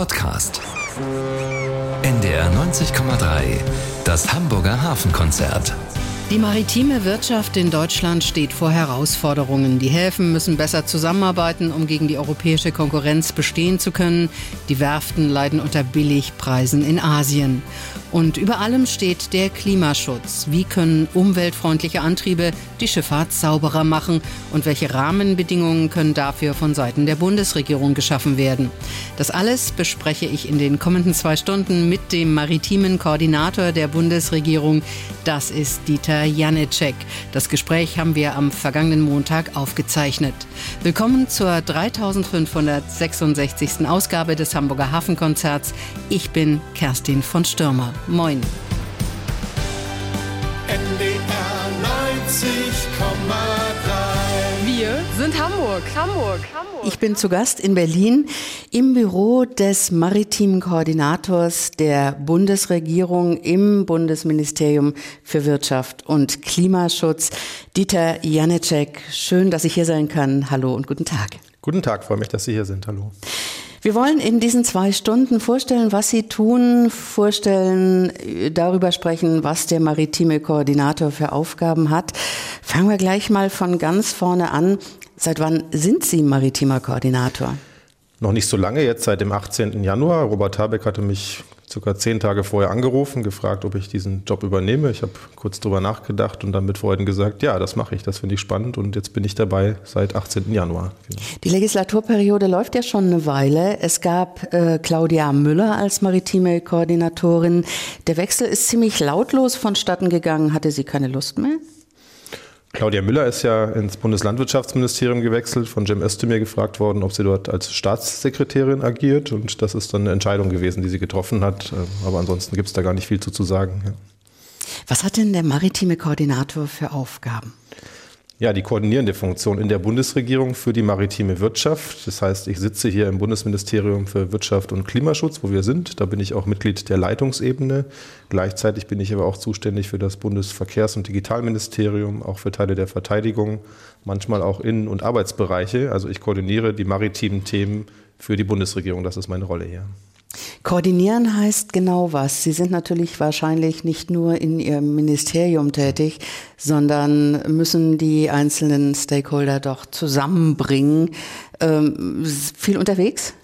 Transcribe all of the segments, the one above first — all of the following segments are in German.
Podcast. NDR 90,3, das Hamburger Hafenkonzert. Die maritime Wirtschaft in Deutschland steht vor Herausforderungen. Die Häfen müssen besser zusammenarbeiten, um gegen die europäische Konkurrenz bestehen zu können. Die Werften leiden unter Billigpreisen in Asien. Und über allem steht der Klimaschutz. Wie können umweltfreundliche Antriebe die Schifffahrt sauberer machen? Und welche Rahmenbedingungen können dafür von Seiten der Bundesregierung geschaffen werden? Das alles bespreche ich in den kommenden 2 Stunden mit dem maritimen Koordinator der Bundesregierung. Das ist Dieter Janecek. Das Gespräch haben wir am vergangenen Montag aufgezeichnet. Willkommen zur 3566. Ausgabe des Hamburger Hafenkonzerts. Ich bin Kerstin von Stürmer. Moin. NDR 90,3. Wir sind Hamburg. Hamburg. Ich bin zu Gast in Berlin im Büro des maritimen Koordinators der Bundesregierung im Bundesministerium für Wirtschaft und Klimaschutz, Dieter Janecek. Schön, dass ich hier sein kann. Hallo und guten Tag. Guten Tag, freue mich, dass Sie hier sind. Hallo. Wir wollen in diesen 2 Stunden vorstellen, was Sie tun, darüber sprechen, was der maritime Koordinator für Aufgaben hat. Fangen wir gleich mal von ganz vorne an. Seit wann sind Sie maritimer Koordinator? Noch nicht so lange, jetzt seit dem 18. Januar. Robert Habeck hatte mich ca. 10 Tage vorher angerufen, gefragt, ob ich diesen Job übernehme. Ich habe kurz drüber nachgedacht und dann mit Freuden gesagt, ja, das mache ich, das finde ich spannend und jetzt bin ich dabei seit 18. Januar. Genau. Die Legislaturperiode läuft ja schon eine Weile. Es gab Claudia Müller als maritime Koordinatorin. Der Wechsel ist ziemlich lautlos vonstatten gegangen. Hatte sie keine Lust mehr? Claudia Müller ist ja ins Bundeslandwirtschaftsministerium gewechselt, von Cem Özdemir gefragt worden, ob sie dort als Staatssekretärin agiert. Und das ist dann eine Entscheidung gewesen, die sie getroffen hat. Aber ansonsten gibt es da gar nicht viel zu sagen. Ja. Was hat denn der maritime Koordinator für Aufgaben? Ja, die koordinierende Funktion in der Bundesregierung für die maritime Wirtschaft. Das heißt, ich sitze hier im Bundesministerium für Wirtschaft und Klimaschutz, wo wir sind. Da bin ich auch Mitglied der Leitungsebene. Gleichzeitig bin ich aber auch zuständig für das Bundesverkehrs- und Digitalministerium, auch für Teile der Verteidigung, manchmal auch Innen- und Arbeitsbereiche. Also ich koordiniere die maritimen Themen für die Bundesregierung. Das ist meine Rolle hier. Koordinieren heißt genau was. Sie sind natürlich wahrscheinlich nicht nur in Ihrem Ministerium tätig, sondern müssen die einzelnen Stakeholder doch zusammenbringen. Viel unterwegs?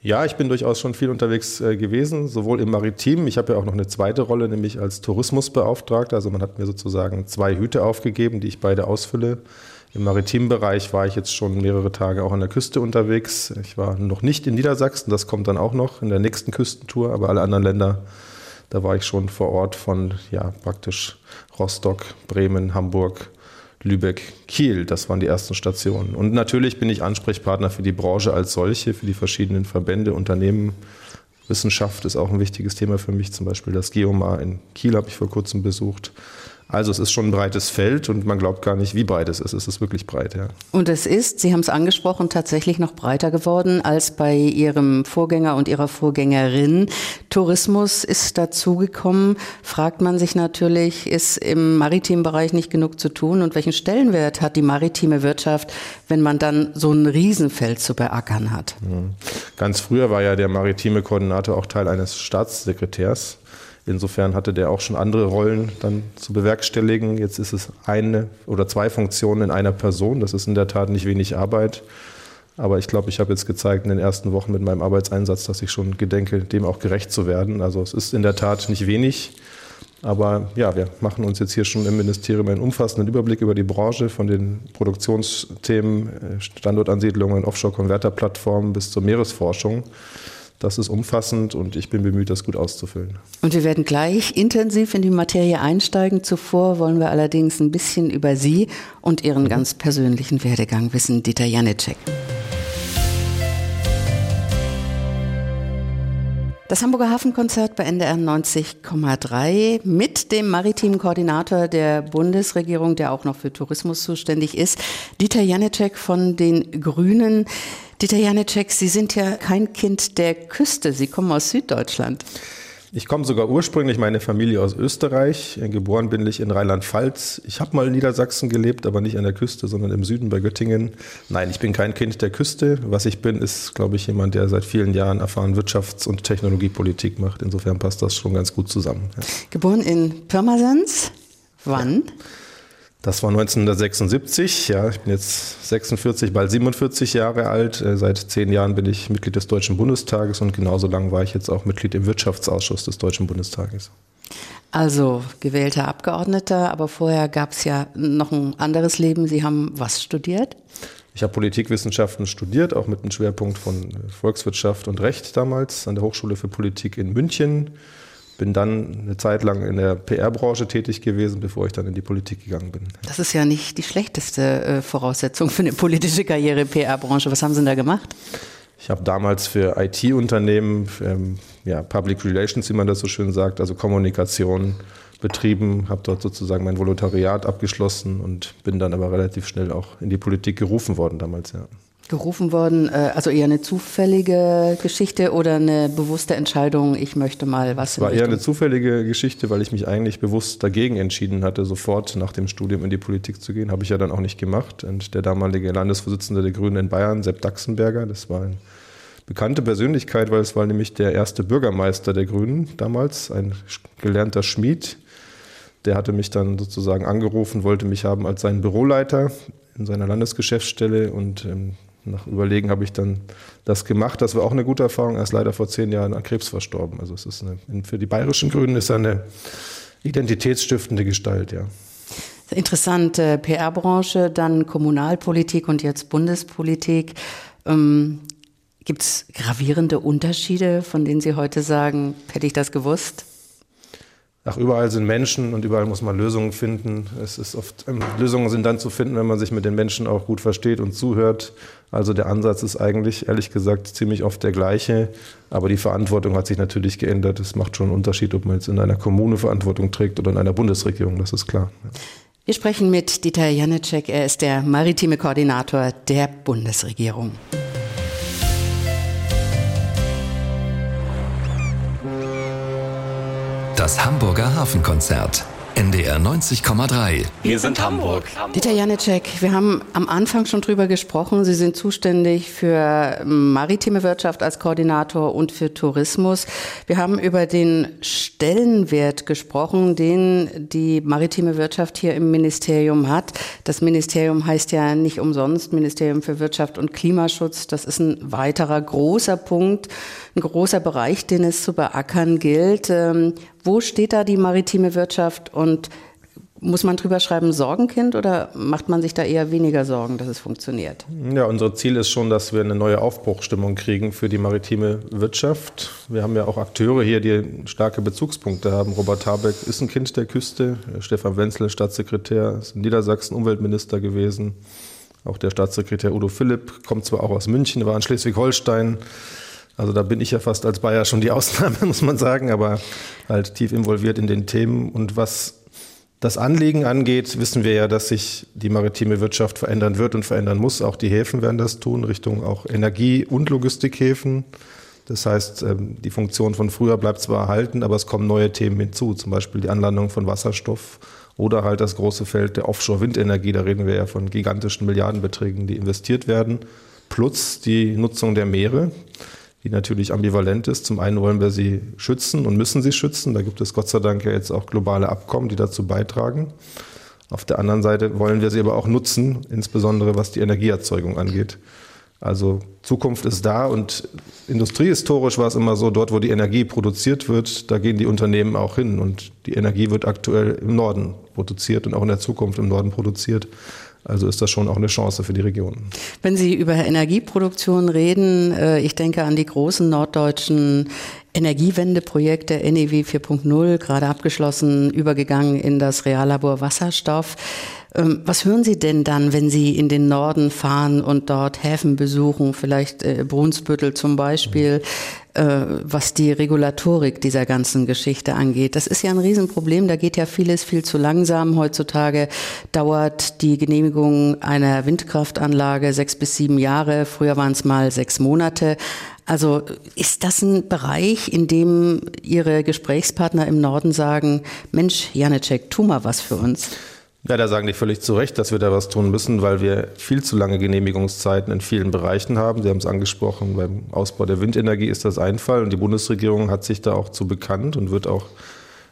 Ja, ich bin durchaus schon viel unterwegs gewesen, sowohl im Maritimen. Ich habe ja auch noch eine zweite Rolle, nämlich als Tourismusbeauftragter. Also man hat mir sozusagen 2 Hüte aufgegeben, die ich beide ausfülle. Im maritimen Bereich war ich jetzt schon mehrere Tage auch an der Küste unterwegs. Ich war noch nicht in Niedersachsen, das kommt dann auch noch in der nächsten Küstentour, aber alle anderen Länder, da war ich schon vor Ort von praktisch Rostock, Bremen, Hamburg, Lübeck, Kiel, das waren die ersten Stationen. Und natürlich bin ich Ansprechpartner für die Branche als solche, für die verschiedenen Verbände, Unternehmen. Wissenschaft ist auch ein wichtiges Thema für mich, zum Beispiel das GEOMAR in Kiel habe ich vor kurzem besucht. Also es ist schon ein breites Feld und man glaubt gar nicht, wie breit es ist. Es ist wirklich breit, ja. Und es ist, Sie haben es angesprochen, tatsächlich noch breiter geworden als bei Ihrem Vorgänger und Ihrer Vorgängerin. Tourismus ist dazugekommen. Fragt man sich natürlich, ist im maritimen Bereich nicht genug zu tun? Und welchen Stellenwert hat die maritime Wirtschaft, wenn man dann so ein Riesenfeld zu beackern hat? Ganz früher war ja der maritime Koordinator auch Teil eines Staatssekretärs. Insofern hatte der auch schon andere Rollen dann zu bewerkstelligen. Jetzt ist es 1 oder 2 Funktionen in einer Person. Das ist in der Tat nicht wenig Arbeit. Aber ich glaube, ich habe jetzt gezeigt in den ersten Wochen mit meinem Arbeitseinsatz, dass ich schon gedenke, dem auch gerecht zu werden. Also es ist in der Tat nicht wenig. Aber ja, wir machen uns jetzt hier schon im Ministerium einen umfassenden Überblick über die Branche, von den Produktionsthemen, Standortansiedlungen, Offshore-Konverterplattformen bis zur Meeresforschung. Das ist umfassend und ich bin bemüht, das gut auszufüllen. Und wir werden gleich intensiv in die Materie einsteigen. Zuvor wollen wir allerdings ein bisschen über Sie und Ihren ganz persönlichen Werdegang wissen. Dieter Janecek. Das Hamburger Hafenkonzert bei NDR 90,3 mit dem maritimen Koordinator der Bundesregierung, der auch noch für Tourismus zuständig ist, Dieter Janecek von den Grünen. Dieter Janecek, Sie sind ja kein Kind der Küste, Sie kommen aus Süddeutschland. Ich komme sogar ursprünglich, meine Familie, aus Österreich. Geboren bin ich in Rheinland-Pfalz. Ich habe mal in Niedersachsen gelebt, aber nicht an der Küste, sondern im Süden bei Göttingen. Nein, ich bin kein Kind der Küste. Was ich bin, ist, glaube ich, jemand, der seit vielen Jahren erfahren Wirtschafts- und Technologiepolitik macht. Insofern passt das schon ganz gut zusammen. Ja. Geboren in Pirmasens. Wann? Ja. Das war 1976, ja, ich bin jetzt 46, bald 47 Jahre alt. Seit 10 Jahren bin ich Mitglied des Deutschen Bundestages und genauso lang war ich jetzt auch Mitglied im Wirtschaftsausschuss des Deutschen Bundestages. Also gewählter Abgeordneter, aber vorher gab es ja noch ein anderes Leben. Sie haben was studiert? Ich habe Politikwissenschaften studiert, auch mit einem Schwerpunkt von Volkswirtschaft und Recht damals an der Hochschule für Politik in München. Bin dann eine Zeit lang in der PR-Branche tätig gewesen, bevor ich dann in die Politik gegangen bin. Das ist ja nicht die schlechteste Voraussetzung für eine politische Karriere, PR-Branche. Was haben Sie denn da gemacht? Ich habe damals für IT-Unternehmen, Public Relations, wie man das so schön sagt, also Kommunikation betrieben, habe dort sozusagen mein Volontariat abgeschlossen und bin dann aber relativ schnell auch in die Politik gerufen worden damals, ja. Gerufen worden, also eher eine zufällige Geschichte oder eine bewusste Entscheidung, ich möchte mal was in Richtung? Es war eher eine zufällige Geschichte, weil ich mich eigentlich bewusst dagegen entschieden hatte, sofort nach dem Studium in die Politik zu gehen. Habe ich ja dann auch nicht gemacht. Und der damalige Landesvorsitzende der Grünen in Bayern, Sepp Daxenberger, das war eine bekannte Persönlichkeit, weil es war nämlich der erste Bürgermeister der Grünen damals, ein gelernter Schmied. Der hatte mich dann sozusagen angerufen, wollte mich haben als seinen Büroleiter in seiner Landesgeschäftsstelle und nach Überlegen habe ich dann das gemacht. Das war auch eine gute Erfahrung. Er ist leider vor 10 Jahren an Krebs verstorben. Also es ist für die bayerischen Grünen ist eine identitätsstiftende Gestalt, ja. Interessant, PR-Branche, dann Kommunalpolitik und jetzt Bundespolitik. Gibt es gravierende Unterschiede, von denen Sie heute sagen, hätte ich das gewusst? Ach, überall sind Menschen und überall muss man Lösungen finden. Es ist oft, Lösungen sind dann zu finden, wenn man sich mit den Menschen auch gut versteht und zuhört. Also der Ansatz ist eigentlich, ehrlich gesagt, ziemlich oft der gleiche. Aber die Verantwortung hat sich natürlich geändert. Es macht schon einen Unterschied, ob man jetzt in einer Kommune Verantwortung trägt oder in einer Bundesregierung, das ist klar. Wir sprechen mit Dieter Janecek. Er ist der maritime Koordinator der Bundesregierung. Das Hamburger Hafenkonzert. NDR 90,3. Wir sind Hamburg. Dieter Janecek, wir haben am Anfang schon drüber gesprochen. Sie sind zuständig für maritime Wirtschaft als Koordinator und für Tourismus. Wir haben über den Stellenwert gesprochen, den die maritime Wirtschaft hier im Ministerium hat. Das Ministerium heißt ja nicht umsonst Ministerium für Wirtschaft und Klimaschutz. Das ist ein weiterer großer Punkt, ein großer Bereich, den es zu beackern gilt. Wo steht da die maritime Wirtschaft und muss man drüber schreiben, Sorgenkind, oder macht man sich da eher weniger Sorgen, dass es funktioniert? Ja, unser Ziel ist schon, dass wir eine neue Aufbruchstimmung kriegen für die maritime Wirtschaft. Wir haben ja auch Akteure hier, die starke Bezugspunkte haben. Robert Habeck ist ein Kind der Küste, Stefan Wenzel, Staatssekretär, ist in Niedersachsen Umweltminister gewesen. Auch der Staatssekretär Udo Philipp kommt zwar auch aus München, war in Schleswig-Holstein. Also da bin ich ja fast als Bayer schon die Ausnahme, muss man sagen, aber halt tief involviert in den Themen. Und was das Anliegen angeht, wissen wir ja, dass sich die maritime Wirtschaft verändern wird und verändern muss. Auch die Häfen werden das tun, Richtung auch Energie- und Logistikhäfen. Das heißt, die Funktion von früher bleibt zwar erhalten, aber es kommen neue Themen hinzu, zum Beispiel die Anlandung von Wasserstoff oder halt das große Feld der Offshore-Windenergie. Da reden wir ja von gigantischen Milliardenbeträgen, die investiert werden, plus die Nutzung der Meere, die natürlich ambivalent ist. Zum einen wollen wir sie schützen und müssen sie schützen. Da gibt es Gott sei Dank ja jetzt auch globale Abkommen, die dazu beitragen. Auf der anderen Seite wollen wir sie aber auch nutzen, insbesondere was die Energieerzeugung angeht. Also Zukunft ist da und industriehistorisch war es immer so, dort wo die Energie produziert wird, da gehen die Unternehmen auch hin. Und die Energie wird aktuell im Norden produziert und auch in der Zukunft im Norden produziert. Also ist das schon auch eine Chance für die Region. Wenn Sie über Energieproduktion reden, ich denke an die großen norddeutschen Energiewendeprojekte NEW 4.0, gerade abgeschlossen, übergegangen in das Reallabor Wasserstoff. Was hören Sie denn dann, wenn Sie in den Norden fahren und dort Häfen besuchen, vielleicht Brunsbüttel zum Beispiel, was die Regulatorik dieser ganzen Geschichte angeht? Das ist ja ein Riesenproblem, da geht ja vieles viel zu langsam. Heutzutage dauert die Genehmigung einer Windkraftanlage 6 bis 7 Jahre, früher waren es mal 6 Monate. Also ist das ein Bereich, in dem Ihre Gesprächspartner im Norden sagen, Mensch, Janecek, tu mal was für uns? Ja, da sagen die völlig zu Recht, dass wir da was tun müssen, weil wir viel zu lange Genehmigungszeiten in vielen Bereichen haben. Sie haben es angesprochen, beim Ausbau der Windenergie ist das ein Fall. Und die Bundesregierung hat sich da auch zu bekannt und wird auch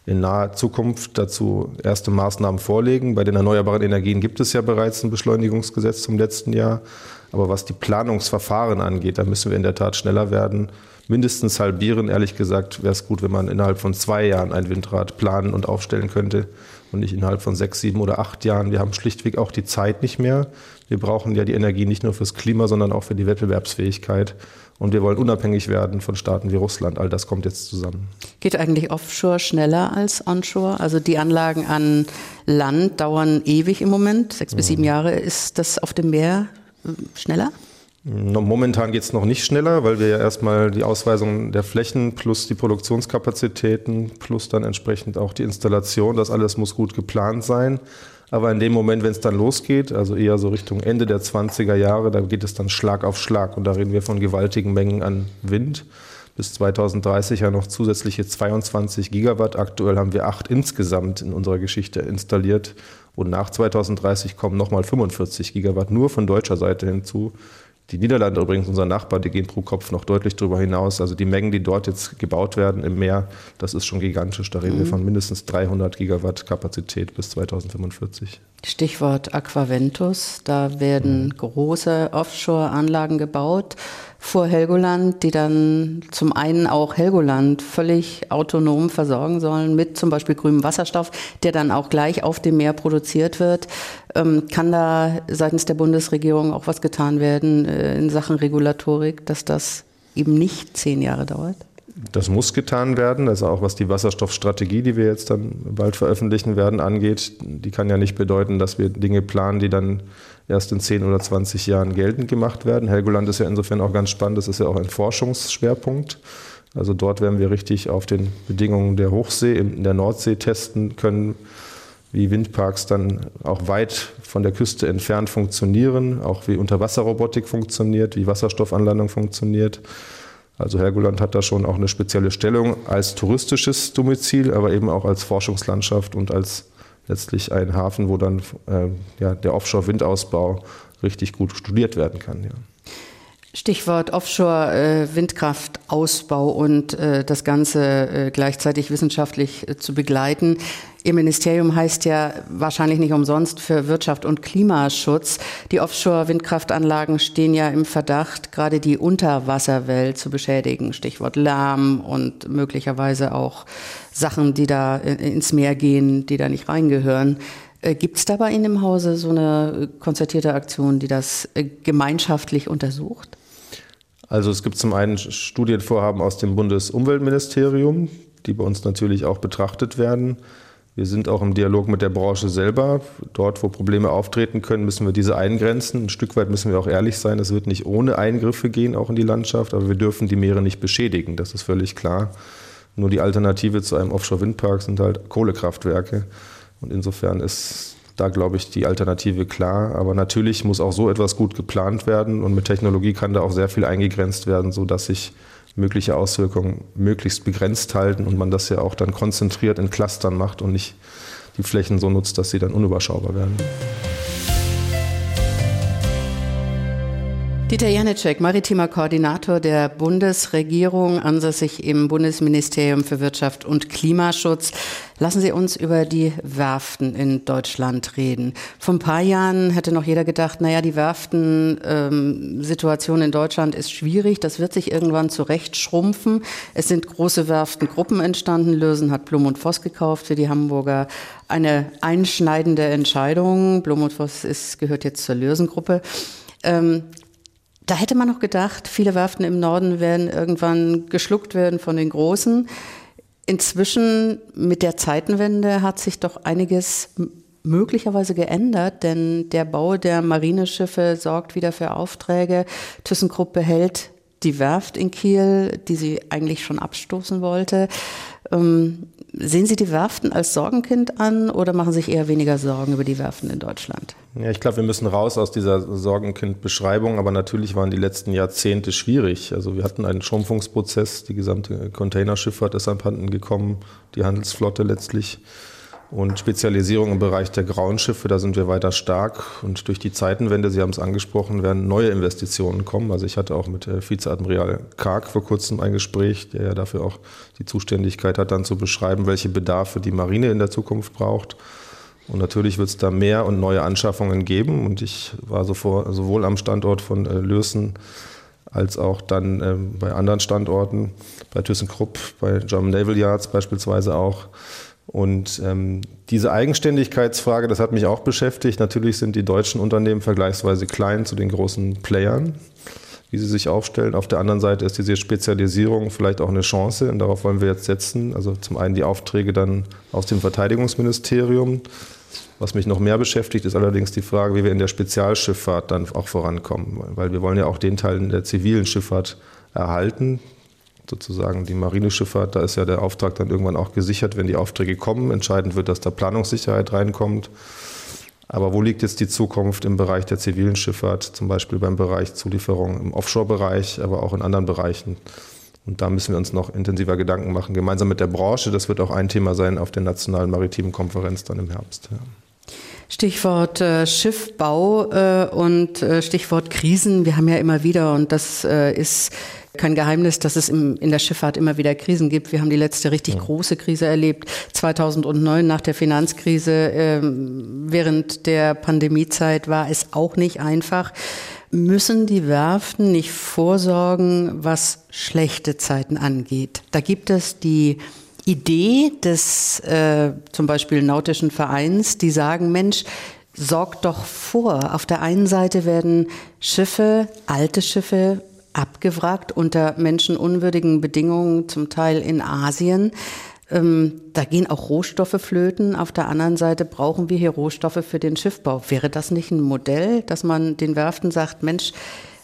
in naher Zukunft dazu erste Maßnahmen vorlegen. Bei den erneuerbaren Energien gibt es ja bereits ein Beschleunigungsgesetz zum letzten Jahr. Aber was die Planungsverfahren angeht, da müssen wir in der Tat schneller werden. Mindestens halbieren. Ehrlich gesagt wäre es gut, wenn man innerhalb von 2 Jahren ein Windrad planen und aufstellen könnte und nicht innerhalb von 6, 7 oder 8 Jahren. Wir haben schlichtweg auch die Zeit nicht mehr. Wir brauchen ja die Energie nicht nur fürs Klima, sondern auch für die Wettbewerbsfähigkeit. Und wir wollen unabhängig werden von Staaten wie Russland. All das kommt jetzt zusammen. Geht eigentlich Offshore schneller als Onshore? Also die Anlagen an Land dauern ewig im Moment. 6 bis 7 Jahre. Ist das auf dem Meer schneller? Momentan geht es noch nicht schneller, weil wir ja erstmal die Ausweisung der Flächen plus die Produktionskapazitäten plus dann entsprechend auch die Installation, das alles muss gut geplant sein. Aber in dem Moment, wenn es dann losgeht, also eher so Richtung Ende der 20er Jahre, da geht es dann Schlag auf Schlag und da reden wir von gewaltigen Mengen an Wind. Bis 2030 ja noch zusätzliche 22 Gigawatt. Aktuell haben wir 8 insgesamt in unserer Geschichte installiert und nach 2030 kommen nochmal 45 Gigawatt nur von deutscher Seite hinzu. Die Niederlande übrigens, unser Nachbar, die gehen pro Kopf noch deutlich drüber hinaus. Also die Mengen, die dort jetzt gebaut werden im Meer, das ist schon gigantisch. Da reden wir von mindestens 300 Gigawatt Kapazität bis 2045. Stichwort Aquaventus. Da werden große Offshore-Anlagen gebaut vor Helgoland, die dann zum einen auch Helgoland völlig autonom versorgen sollen mit zum Beispiel grünem Wasserstoff, der dann auch gleich auf dem Meer produziert wird. Kann da seitens der Bundesregierung auch was getan werden in Sachen Regulatorik, dass das eben nicht 10 Jahre dauert? Das muss getan werden, also auch was die Wasserstoffstrategie, die wir jetzt dann bald veröffentlichen werden, angeht. Die kann ja nicht bedeuten, dass wir Dinge planen, die dann erst in 10 oder 20 Jahren geltend gemacht werden. Helgoland ist ja insofern auch ganz spannend, das ist ja auch ein Forschungsschwerpunkt. Also dort werden wir richtig auf den Bedingungen der Hochsee, in der Nordsee testen können, wie Windparks dann auch weit von der Küste entfernt funktionieren, auch wie Unterwasserrobotik funktioniert, wie Wasserstoffanlandung funktioniert. Also Helgoland hat da schon auch eine spezielle Stellung als touristisches Domizil, aber eben auch als Forschungslandschaft und als letztlich ein Hafen, wo dann der Offshore-Windausbau richtig gut studiert werden kann. Ja. Stichwort Offshore-Windkraftausbau und das Ganze gleichzeitig wissenschaftlich zu begleiten. Ihr Ministerium heißt ja wahrscheinlich nicht umsonst für Wirtschaft und Klimaschutz. Die Offshore-Windkraftanlagen stehen ja im Verdacht, gerade die Unterwasserwelt zu beschädigen. Stichwort Lärm und möglicherweise auch Sachen, die da ins Meer gehen, die da nicht reingehören. Gibt es da bei Ihnen im Hause so eine konzertierte Aktion, die das gemeinschaftlich untersucht? Also es gibt zum einen Studienvorhaben aus dem Bundesumweltministerium, die bei uns natürlich auch betrachtet werden. Wir sind auch im Dialog mit der Branche selber. Dort, wo Probleme auftreten können, müssen wir diese eingrenzen. Ein Stück weit müssen wir auch ehrlich sein, es wird nicht ohne Eingriffe gehen, auch in die Landschaft. Aber wir dürfen die Meere nicht beschädigen, das ist völlig klar. Nur die Alternative zu einem Offshore-Windpark sind halt Kohlekraftwerke. Und insofern ist da, glaube ich, die Alternative klar. Aber natürlich muss auch so etwas gut geplant werden. Und mit Technologie kann da auch sehr viel eingegrenzt werden, sodass sich mögliche Auswirkungen möglichst begrenzt halten und man das ja auch dann konzentriert in Clustern macht und nicht die Flächen so nutzt, dass sie dann unüberschaubar werden. Dieter Janecek, maritimer Koordinator der Bundesregierung, ansässig im Bundesministerium für Wirtschaft und Klimaschutz. Lassen Sie uns über die Werften in Deutschland reden. Vor ein paar Jahren hätte noch jeder gedacht, naja, die Werftensituation in Deutschland ist schwierig, das wird sich irgendwann zurechtschrumpfen. Es sind große Werftengruppen entstanden. Lösen hat Blum und Voss gekauft für die Hamburger. Eine einschneidende Entscheidung. Blum und Voss gehört jetzt zur Lösen-Gruppe. Da hätte man noch gedacht, viele Werften im Norden werden irgendwann geschluckt werden von den Großen. Inzwischen mit der Zeitenwende hat sich doch einiges möglicherweise geändert, denn der Bau der Marineschiffe sorgt wieder für Aufträge. ThyssenKrupp behält die Werft in Kiel, die sie eigentlich schon abstoßen wollte. Sehen Sie die Werften als Sorgenkind an oder machen sich eher weniger Sorgen über die Werften in Deutschland? Ja, ich glaube, wir müssen raus aus dieser Sorgenkind-Beschreibung, aber natürlich waren die letzten Jahrzehnte schwierig. Also wir hatten einen Schrumpfungsprozess, die gesamte Containerschifffahrt ist abhanden gekommen, die Handelsflotte letztlich. Und Spezialisierung im Bereich der grauen Schiffe, da sind wir weiter stark. Und durch die Zeitenwende, Sie haben es angesprochen, werden neue Investitionen kommen. Also ich hatte auch mit Vize-Admiral Karg vor kurzem ein Gespräch, der ja dafür auch die Zuständigkeit hat, dann zu beschreiben, welche Bedarfe die Marine in der Zukunft braucht. Und natürlich wird es da mehr und neue Anschaffungen geben. Und ich war sowohl am Standort von Lürssen als auch dann bei anderen Standorten, bei ThyssenKrupp, bei German Naval Yards beispielsweise auch. Und diese Eigenständigkeitsfrage, das hat mich auch beschäftigt. Natürlich sind die deutschen Unternehmen vergleichsweise klein zu den großen Playern, wie sie sich aufstellen. Auf der anderen Seite ist diese Spezialisierung vielleicht auch eine Chance und darauf wollen wir jetzt setzen. Also zum einen die Aufträge dann aus dem Verteidigungsministerium. Was mich noch mehr beschäftigt, ist allerdings die Frage, wie wir in der Spezialschifffahrt dann auch vorankommen. Weil wir wollen ja auch den Teil in der zivilen Schifffahrt erhalten. Sozusagen die Marineschifffahrt, da ist ja der Auftrag dann irgendwann auch gesichert, wenn die Aufträge kommen. Entscheidend wird, dass da Planungssicherheit reinkommt. Aber wo liegt jetzt die Zukunft im Bereich der zivilen Schifffahrt, zum Beispiel beim Bereich Zulieferung im Offshore-Bereich, aber auch in anderen Bereichen? Und da müssen wir uns noch intensiver Gedanken machen, gemeinsam mit der Branche. Das wird auch ein Thema sein auf der Nationalen Maritimen Konferenz dann im Herbst. Ja. Stichwort Schiffbau und Stichwort Krisen. Wir haben ja immer wieder, und das ist kein Geheimnis, dass es in der Schifffahrt immer wieder Krisen gibt. Wir haben die letzte richtig große Krise erlebt, 2009 nach der Finanzkrise. Während der Pandemiezeit war es auch nicht einfach. Müssen die Werften nicht vorsorgen, was schlechte Zeiten angeht? Da gibt es die Idee des zum Beispiel Nautischen Vereins, die sagen, Mensch, sorgt doch vor. Auf der einen Seite werden Schiffe, alte Schiffe, abgewrackt unter menschenunwürdigen Bedingungen, zum Teil in Asien. Da gehen auch Rohstoffe flöten. Auf der anderen Seite brauchen wir hier Rohstoffe für den Schiffbau. Wäre das nicht ein Modell, dass man den Werften sagt, Mensch,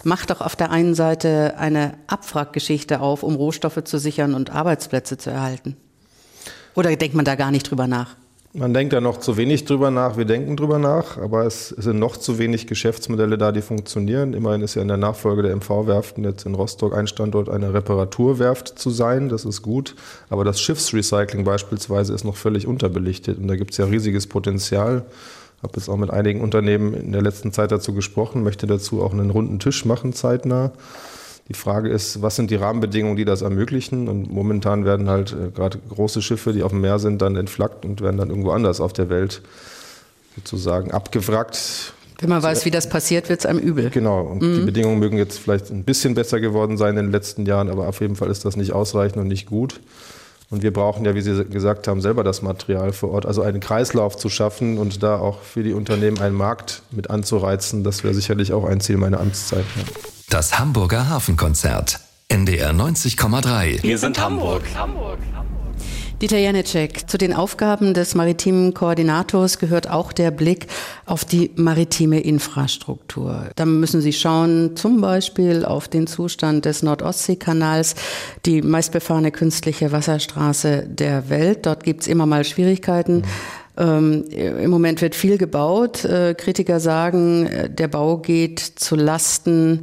mach doch auf der einen Seite eine Abwrackgeschichte auf, um Rohstoffe zu sichern und Arbeitsplätze zu erhalten? Oder denkt man da gar nicht drüber nach? Man denkt da noch zu wenig drüber nach, wir denken drüber nach, aber es sind noch zu wenig Geschäftsmodelle da, die funktionieren. Immerhin ist ja in der Nachfolge der MV-Werften jetzt in Rostock ein Standort, eine Reparaturwerft zu sein, das ist gut. Aber das Schiffsrecycling beispielsweise ist noch völlig unterbelichtet und da gibt es ja riesiges Potenzial. Ich habe jetzt auch mit einigen Unternehmen in der letzten Zeit dazu gesprochen, möchte dazu auch einen runden Tisch machen zeitnah. Die Frage ist, was sind die Rahmenbedingungen, die das ermöglichen? Und momentan werden halt gerade große Schiffe, die auf dem Meer sind, dann entflackt und werden dann irgendwo anders auf der Welt sozusagen abgewrackt. Wenn man weiß, wie das passiert, wird es einem übel. Genau. Und die Bedingungen mögen jetzt vielleicht ein bisschen besser geworden sein in den letzten Jahren, aber auf jeden Fall ist das nicht ausreichend und nicht gut. Und wir brauchen ja, wie Sie gesagt haben, selber das Material vor Ort, also einen Kreislauf zu schaffen und da auch für die Unternehmen einen Markt mit anzureizen. Das wäre sicherlich auch ein Ziel meiner Amtszeit. Das Hamburger Hafenkonzert, NDR 90,3. Wir sind Hamburg. Dieter Janecek, zu den Aufgaben des maritimen Koordinators gehört auch der Blick auf die maritime Infrastruktur. Da müssen Sie schauen, zum Beispiel auf den Zustand des Nordostseekanals, die meistbefahrene künstliche Wasserstraße der Welt. Dort gibt's immer mal Schwierigkeiten. Im Moment wird viel gebaut. Kritiker sagen, der Bau geht zu Lasten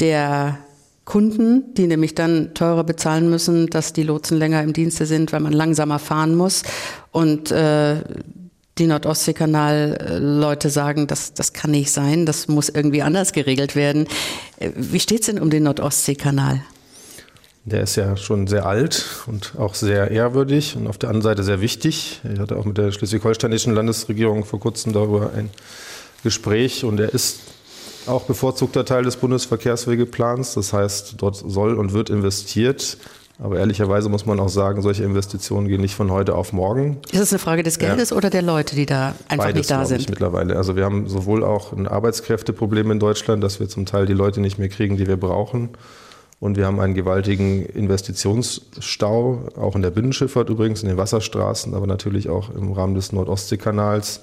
der Kunden, die nämlich dann teurer bezahlen müssen, dass die Lotsen länger im Dienste sind, weil man langsamer fahren muss. Und die Nordostseekanal-Leute sagen, das kann nicht sein, das muss irgendwie anders geregelt werden. Wie steht es denn um den Nordostseekanal? Der ist ja schon sehr alt und auch sehr ehrwürdig und auf der anderen Seite sehr wichtig. Ich hatte auch mit der schleswig-holsteinischen Landesregierung vor kurzem darüber ein Gespräch und er ist auch bevorzugter Teil des Bundesverkehrswegeplans. Das heißt, dort soll und wird investiert. Aber ehrlicherweise muss man auch sagen, solche Investitionen gehen nicht von heute auf morgen. Ist das eine Frage des Geldes oder der Leute, die da einfach beides nicht da sind? Beides, glaube ich, mittlerweile. Also wir haben sowohl auch ein Arbeitskräfteproblem in Deutschland, dass wir zum Teil die Leute nicht mehr kriegen, die wir brauchen. Und wir haben einen gewaltigen Investitionsstau, auch in der Binnenschifffahrt übrigens, in den Wasserstraßen, aber natürlich auch im Rahmen des Nordostseekanals.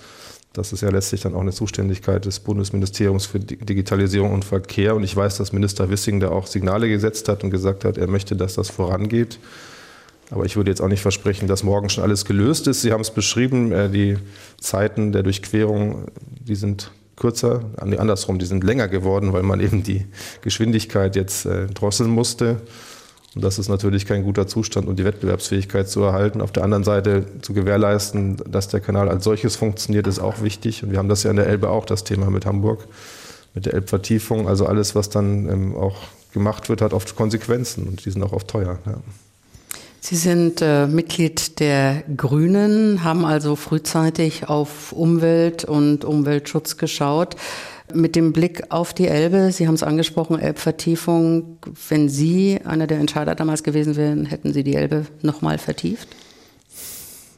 Das ist ja letztlich dann auch eine Zuständigkeit des Bundesministeriums für Digitalisierung und Verkehr. Und ich weiß, dass Minister Wissing da auch Signale gesetzt hat und gesagt hat, er möchte, dass das vorangeht. Aber ich würde jetzt auch nicht versprechen, dass morgen schon alles gelöst ist. Sie haben es beschrieben, die Zeiten der Durchquerung, die sind kürzer, andersrum, die sind länger geworden, weil man eben die Geschwindigkeit jetzt drosseln musste. Und das ist natürlich kein guter Zustand, um die Wettbewerbsfähigkeit zu erhalten. Auf der anderen Seite zu gewährleisten, dass der Kanal als solches funktioniert, ist auch wichtig. Und wir haben das ja in der Elbe auch, das Thema mit Hamburg, mit der Elbvertiefung. Also alles, was dann auch gemacht wird, hat oft Konsequenzen und die sind auch oft teuer. Ja. Sie sind Mitglied der Grünen, haben also frühzeitig auf Umwelt und Umweltschutz geschaut. Mit dem Blick auf die Elbe, Sie haben es angesprochen, Elbvertiefung. Wenn Sie einer der Entscheider damals gewesen wären, hätten Sie die Elbe nochmal vertieft?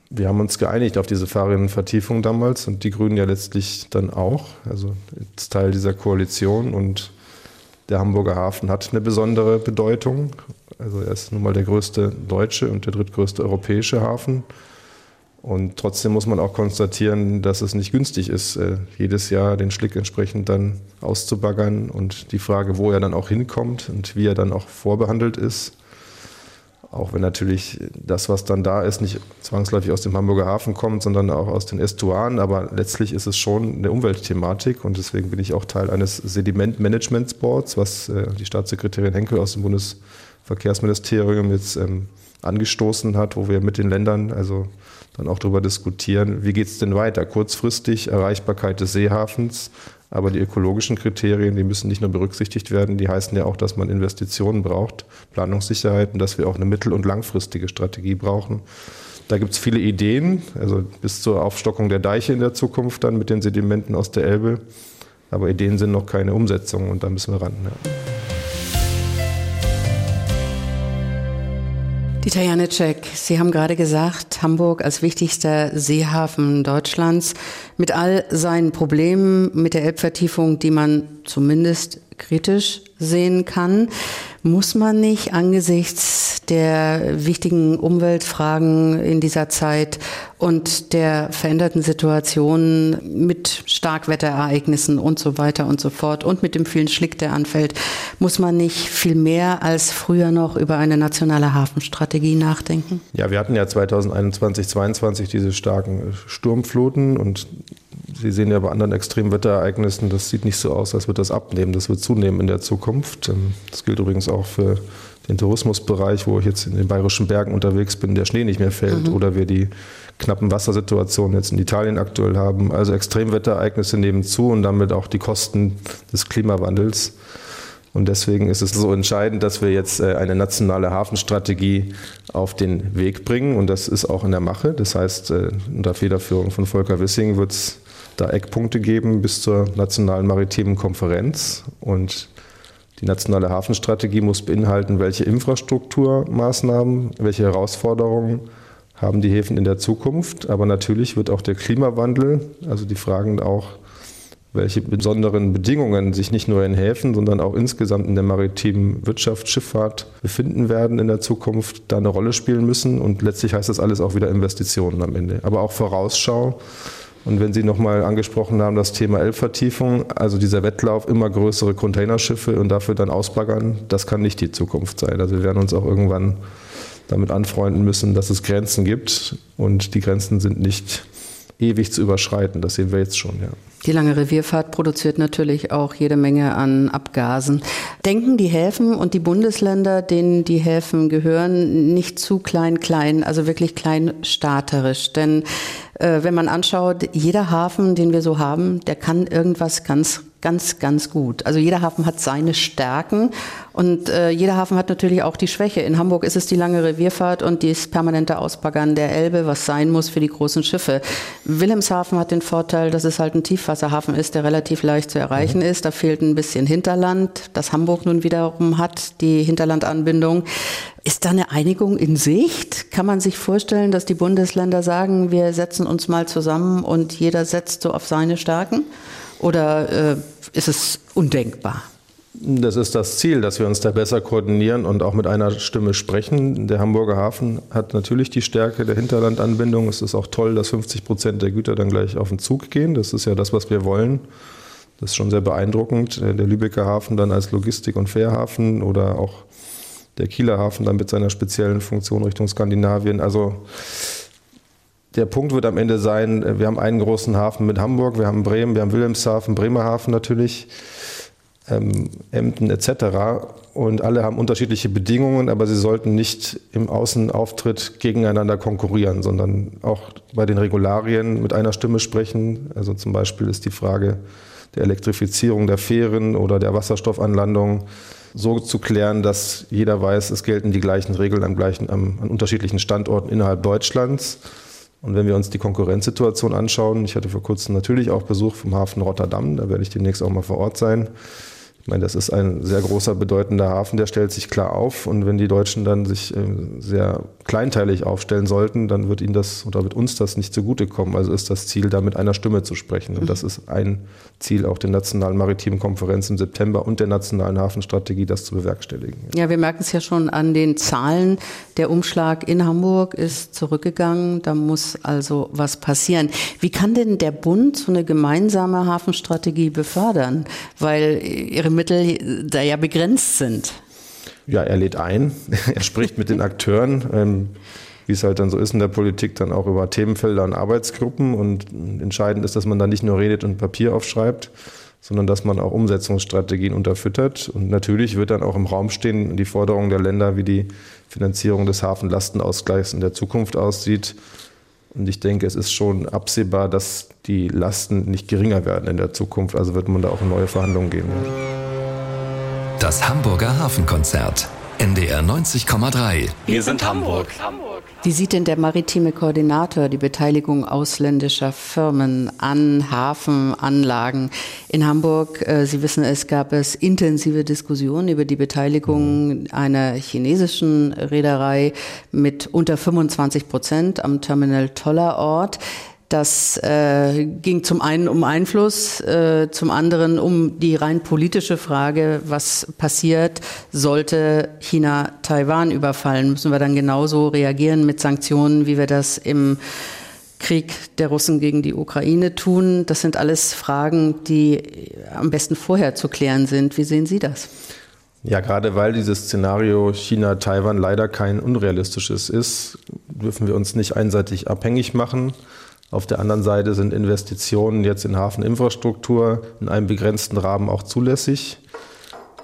Wir haben uns geeinigt auf diese Fahrerinnenvertiefung damals und die Grünen ja letztlich dann auch. Also als Teil dieser Koalition und der Hamburger Hafen hat eine besondere Bedeutung. Also er ist nun mal der größte deutsche und der drittgrößte europäische Hafen. Und trotzdem muss man auch konstatieren, dass es nicht günstig ist, jedes Jahr den Schlick entsprechend dann auszubaggern. Und die Frage, wo er dann auch hinkommt und wie er dann auch vorbehandelt ist. Auch wenn natürlich das, was dann da ist, nicht zwangsläufig aus dem Hamburger Hafen kommt, sondern auch aus den Estuaren. Aber letztlich ist es schon eine Umweltthematik und deswegen bin ich auch Teil eines Sedimentmanagementsboards, was die Staatssekretärin Henkel aus dem Bundesverkehrsministerium jetzt angestoßen hat, wo wir mit den Ländern also dann auch darüber diskutieren, wie geht es denn weiter? Kurzfristig Erreichbarkeit des Seehafens, aber die ökologischen Kriterien, die müssen nicht nur berücksichtigt werden, die heißen ja auch, dass man Investitionen braucht, Planungssicherheiten, dass wir auch eine mittel- und langfristige Strategie brauchen. Da gibt es viele Ideen, also bis zur Aufstockung der Deiche in der Zukunft dann mit den Sedimenten aus der Elbe, aber Ideen sind noch keine Umsetzung und da müssen wir ran. Ja. Dieter Janecek, Sie haben gerade gesagt, Hamburg als wichtigster Seehafen Deutschlands mit all seinen Problemen mit der Elbvertiefung, die man zumindest kritisch sehen kann, muss man nicht angesichts der wichtigen Umweltfragen in dieser Zeit und der veränderten Situation mit Starkwetterereignissen und so weiter und so fort und mit dem vielen Schlick, der anfällt, muss man nicht viel mehr als früher noch über eine nationale Hafenstrategie nachdenken? Ja, wir hatten ja 2021, 2022 diese starken Sturmfluten und Sie sehen ja bei anderen Extremwetterereignissen, das sieht nicht so aus, als würde das abnehmen. Das wird zunehmen in der Zukunft. Das gilt übrigens auch für den Tourismusbereich, wo ich jetzt in den bayerischen Bergen unterwegs bin, der Schnee nicht mehr fällt. Mhm. Oder wir die knappen Wassersituationen jetzt in Italien aktuell haben. Also Extremwetterereignisse nehmen zu und damit auch die Kosten des Klimawandels. Und deswegen ist es so entscheidend, dass wir jetzt eine nationale Hafenstrategie auf den Weg bringen. Und das ist auch in der Mache. Das heißt, unter Federführung von Volker Wissing wird es da Eckpunkte geben bis zur Nationalen Maritimen Konferenz. Und die nationale Hafenstrategie muss beinhalten, welche Infrastrukturmaßnahmen, welche Herausforderungen haben die Häfen in der Zukunft. Aber natürlich wird auch der Klimawandel, also die Fragen auch, welche besonderen Bedingungen sich nicht nur in Häfen, sondern auch insgesamt in der maritimen Wirtschaft, Schifffahrt befinden werden in der Zukunft, da eine Rolle spielen müssen. Und letztlich heißt das alles auch wieder Investitionen am Ende. Aber auch Vorausschau. Und wenn Sie nochmal angesprochen haben, das Thema Elbvertiefung, also dieser Wettlauf, immer größere Containerschiffe und dafür dann ausbaggern, das kann nicht die Zukunft sein. Also wir werden uns auch irgendwann damit anfreunden müssen, dass es Grenzen gibt und die Grenzen sind nicht ewig zu überschreiten. Das sehen wir jetzt schon, ja. Die lange Revierfahrt produziert natürlich auch jede Menge an Abgasen. Denken die Häfen und die Bundesländer, denen die Häfen gehören, nicht zu klein, also wirklich kleinstaaterisch? Denn wenn man anschaut, jeder Hafen, den wir so haben, der kann irgendwas ganz gut. Also jeder Hafen hat seine Stärken und jeder Hafen hat natürlich auch die Schwäche. In Hamburg ist es die lange Revierfahrt und das permanente Ausbaggern der Elbe, was sein muss für die großen Schiffe. Wilhelmshaven hat den Vorteil, dass es halt ein Tiefwasserhafen ist, der relativ leicht zu erreichen ist. Da fehlt ein bisschen Hinterland, das Hamburg nun wiederum hat, die Hinterlandanbindung. Ist da eine Einigung in Sicht? Kann man sich vorstellen, dass die Bundesländer sagen, wir setzen uns mal zusammen und jeder setzt so auf seine Stärken? Oder ist es undenkbar? Das ist das Ziel, dass wir uns da besser koordinieren und auch mit einer Stimme sprechen. Der Hamburger Hafen hat natürlich die Stärke der Hinterlandanbindung. Es ist auch toll, dass 50% der Güter dann gleich auf den Zug gehen. Das ist ja das, was wir wollen. Das ist schon sehr beeindruckend. Der Lübecker Hafen dann als Logistik- und Fährhafen oder auch der Kieler Hafen dann mit seiner speziellen Funktion Richtung Skandinavien. Also der Punkt wird am Ende sein, wir haben einen großen Hafen mit Hamburg, wir haben Bremen, wir haben Wilhelmshaven, Bremerhaven natürlich, Emden etc. Und alle haben unterschiedliche Bedingungen, aber sie sollten nicht im Außenauftritt gegeneinander konkurrieren, sondern auch bei den Regularien mit einer Stimme sprechen. Also zum Beispiel ist die Frage der Elektrifizierung der Fähren oder der Wasserstoffanlandung so zu klären, dass jeder weiß, es gelten die gleichen Regeln an unterschiedlichen Standorten innerhalb Deutschlands. Und wenn wir uns die Konkurrenzsituation anschauen, ich hatte vor kurzem natürlich auch Besuch vom Hafen Rotterdam, da werde ich demnächst auch mal vor Ort sein. Ich meine, das ist ein sehr großer, bedeutender Hafen, der stellt sich klar auf. Und wenn die Deutschen dann sich sehr kleinteilig aufstellen sollten, dann wird ihnen das oder wird uns das nicht zugutekommen. Also ist das Ziel, da mit einer Stimme zu sprechen. Und das ist ein Ziel auch der Nationalen Maritimen Konferenz im September und der Nationalen Hafenstrategie, das zu bewerkstelligen. Ja, wir merken es ja schon an den Zahlen. Der Umschlag in Hamburg ist zurückgegangen. Da muss also was passieren. Wie kann denn der Bund so eine gemeinsame Hafenstrategie befördern? Weil ihre Mittel da ja begrenzt sind. Ja, er lädt ein, er spricht mit den Akteuren, wie es halt dann so ist in der Politik, dann auch über Themenfelder und Arbeitsgruppen. Und entscheidend ist, dass man da nicht nur redet und Papier aufschreibt, sondern dass man auch Umsetzungsstrategien unterfüttert. Und natürlich wird dann auch im Raum stehen die Forderung der Länder, wie die Finanzierung des Hafenlastenausgleichs in der Zukunft aussieht. Und ich denke, es ist schon absehbar, dass die Lasten nicht geringer werden in der Zukunft. Also wird man da auch in neue Verhandlungen gehen. Das Hamburger Hafenkonzert. NDR 90,3. Wir sind Hamburg. Wie sieht denn der maritime Koordinator die Beteiligung ausländischer Firmen an Hafenanlagen? In Hamburg, Sie wissen es, gab es intensive Diskussionen über die Beteiligung einer chinesischen Reederei mit unter 25% am Terminal Tollerort. Das ging zum einen um Einfluss, zum anderen um die rein politische Frage, was passiert, sollte China Taiwan überfallen? Müssen wir dann genauso reagieren mit Sanktionen, wie wir das im Krieg der Russen gegen die Ukraine tun? Das sind alles Fragen, die am besten vorher zu klären sind. Wie sehen Sie das? Ja, gerade weil dieses Szenario China-Taiwan leider kein unrealistisches ist, dürfen wir uns nicht einseitig abhängig machen. Auf der anderen Seite sind Investitionen jetzt in Hafeninfrastruktur in einem begrenzten Rahmen auch zulässig.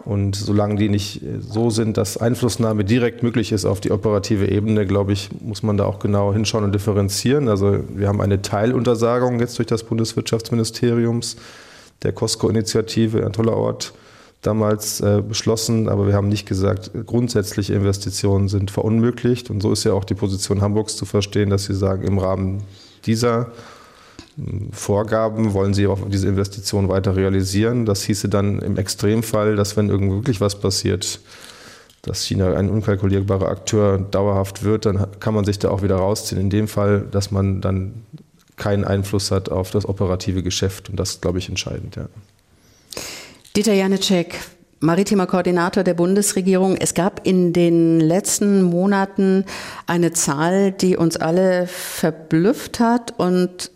Und solange die nicht so sind, dass Einflussnahme direkt möglich ist auf die operative Ebene, glaube ich, muss man da auch genau hinschauen und differenzieren. Also wir haben eine Teiluntersagung jetzt durch das Bundeswirtschaftsministerium der COSCO-Initiative in Tollerort damals beschlossen. Aber wir haben nicht gesagt, grundsätzliche Investitionen sind verunmöglicht. Und so ist ja auch die Position Hamburgs zu verstehen, dass sie sagen, im Rahmen dieser Vorgaben wollen sie auch diese Investition weiter realisieren. Das hieße dann im Extremfall, dass wenn irgendwo wirklich was passiert, dass China ein unkalkulierbarer Akteur dauerhaft wird, dann kann man sich da auch wieder rausziehen. In dem Fall, dass man dann keinen Einfluss hat auf das operative Geschäft. Und das ist, glaube ich, entscheidend. Ja. Dieter Janecek, maritimer Koordinator der Bundesregierung. Es gab in den letzten Monaten eine Zahl, die uns alle verblüfft hat. Und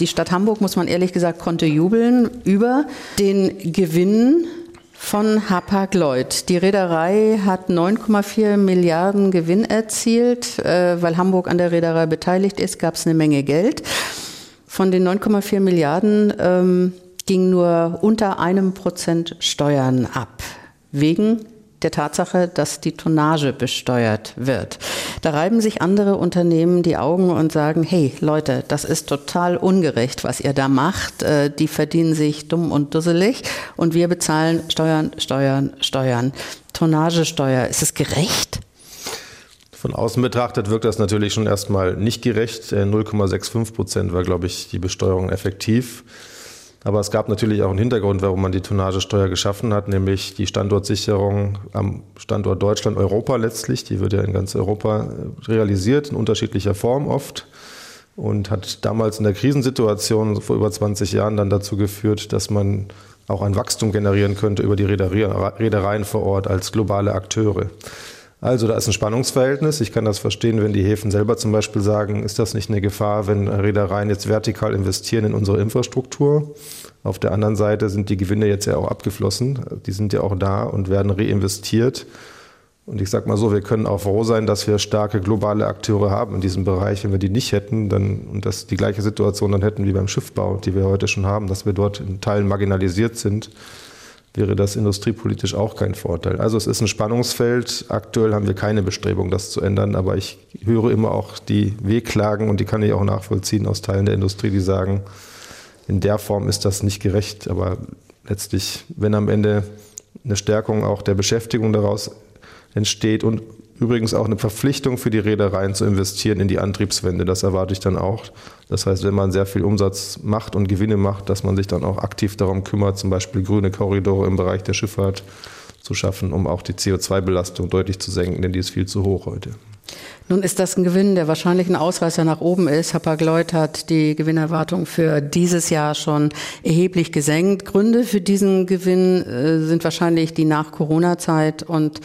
die Stadt Hamburg, muss man ehrlich gesagt, konnte jubeln über den Gewinn von Hapag-Lloyd. Die Reederei hat 9,4 Milliarden Gewinn erzielt. Weil Hamburg an der Reederei beteiligt ist, gab es eine Menge Geld. Von den 9,4 Milliarden ging nur unter 1% Steuern ab, wegen der Tatsache, dass die Tonnage besteuert wird. Da reiben sich andere Unternehmen die Augen und sagen, hey Leute, das ist total ungerecht, was ihr da macht. Die verdienen sich dumm und dusselig und wir bezahlen Steuern, Steuern, Steuern. Tonnagesteuer, ist es gerecht? Von außen betrachtet wirkt das natürlich schon erstmal nicht gerecht. 0,65% war, glaube ich, die Besteuerung effektiv. Aber es gab natürlich auch einen Hintergrund, warum man die Tonnagesteuer geschaffen hat, nämlich die Standortsicherung am Standort Deutschland, Europa letztlich. Die wird ja in ganz Europa realisiert, in unterschiedlicher Form oft. Und hat damals in der Krisensituation vor über 20 Jahren dann dazu geführt, dass man auch ein Wachstum generieren könnte über die Reedereien vor Ort als globale Akteure. Also da ist ein Spannungsverhältnis. Ich kann das verstehen, wenn die Häfen selber zum Beispiel sagen, ist das nicht eine Gefahr, wenn Reedereien jetzt vertikal investieren in unsere Infrastruktur? Auf der anderen Seite sind die Gewinne jetzt ja auch abgeflossen. Die sind ja auch da und werden reinvestiert. Und ich sag mal so, wir können auch froh sein, dass wir starke globale Akteure haben in diesem Bereich. Wenn wir die nicht hätten, dann, und das die gleiche Situation dann hätten wie beim Schiffbau, die wir heute schon haben, dass wir dort in Teilen marginalisiert sind, wäre das industriepolitisch auch kein Vorteil. Also es ist ein Spannungsfeld. Aktuell haben wir keine Bestrebung, das zu ändern, aber ich höre immer auch die Wehklagen, und die kann ich auch nachvollziehen aus Teilen der Industrie, die sagen, in der Form ist das nicht gerecht. Aber letztlich, wenn am Ende eine Stärkung auch der Beschäftigung daraus entsteht und übrigens auch eine Verpflichtung für die Reedereien zu investieren in die Antriebswende. Das erwarte ich dann auch. Das heißt, wenn man sehr viel Umsatz macht und Gewinne macht, dass man sich dann auch aktiv darum kümmert, zum Beispiel grüne Korridore im Bereich der Schifffahrt zu schaffen, um auch die CO2-Belastung deutlich zu senken, denn die ist viel zu hoch heute. Nun ist das ein Gewinn, der wahrscheinlich ein Ausreißer nach oben ist. Hapag-Lloyd hat die Gewinnerwartung für dieses Jahr schon erheblich gesenkt. Gründe für diesen Gewinn sind wahrscheinlich die Nach-Corona-Zeit und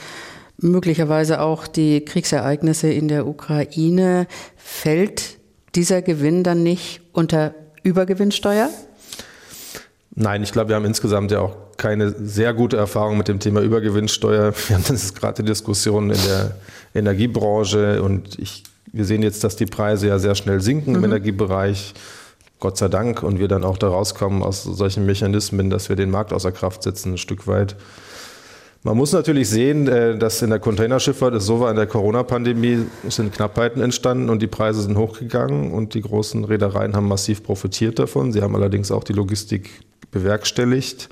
möglicherweise auch die Kriegsereignisse in der Ukraine. Fällt dieser Gewinn dann nicht unter Übergewinnsteuer? Nein, ich glaube, wir haben insgesamt ja auch keine sehr gute Erfahrung mit dem Thema Übergewinnsteuer. Wir haben das gerade die Diskussion in der Energiebranche, und wir sehen jetzt, dass die Preise ja sehr schnell sinken im Energiebereich. Gott sei Dank. Und wir dann auch da rauskommen aus solchen Mechanismen, dass wir den Markt außer Kraft setzen, ein Stück weit. Man muss natürlich sehen, dass in der Containerschifffahrt es so war, in der Corona-Pandemie sind Knappheiten entstanden und die Preise sind hochgegangen, und die großen Reedereien haben massiv profitiert davon. Sie haben allerdings auch die Logistik bewerkstelligt,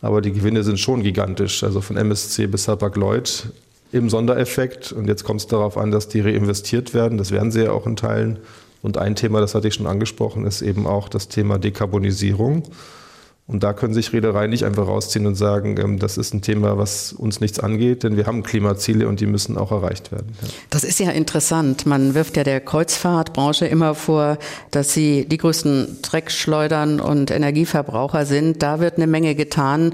aber die Gewinne sind schon gigantisch, also von MSC bis Hapag-Lloyd im Sondereffekt. Und jetzt kommt es darauf an, dass die reinvestiert werden, das werden sie ja auch in Teilen. Und ein Thema, das hatte ich schon angesprochen, ist eben auch das Thema Dekarbonisierung. Und da können sich Reedereien nicht einfach rausziehen und sagen, das ist ein Thema, was uns nichts angeht, denn wir haben Klimaziele und die müssen auch erreicht werden. Ja. Das ist ja interessant. Man wirft ja der Kreuzfahrtbranche immer vor, dass sie die größten Dreckschleudern und Energieverbraucher sind. Da wird eine Menge getan.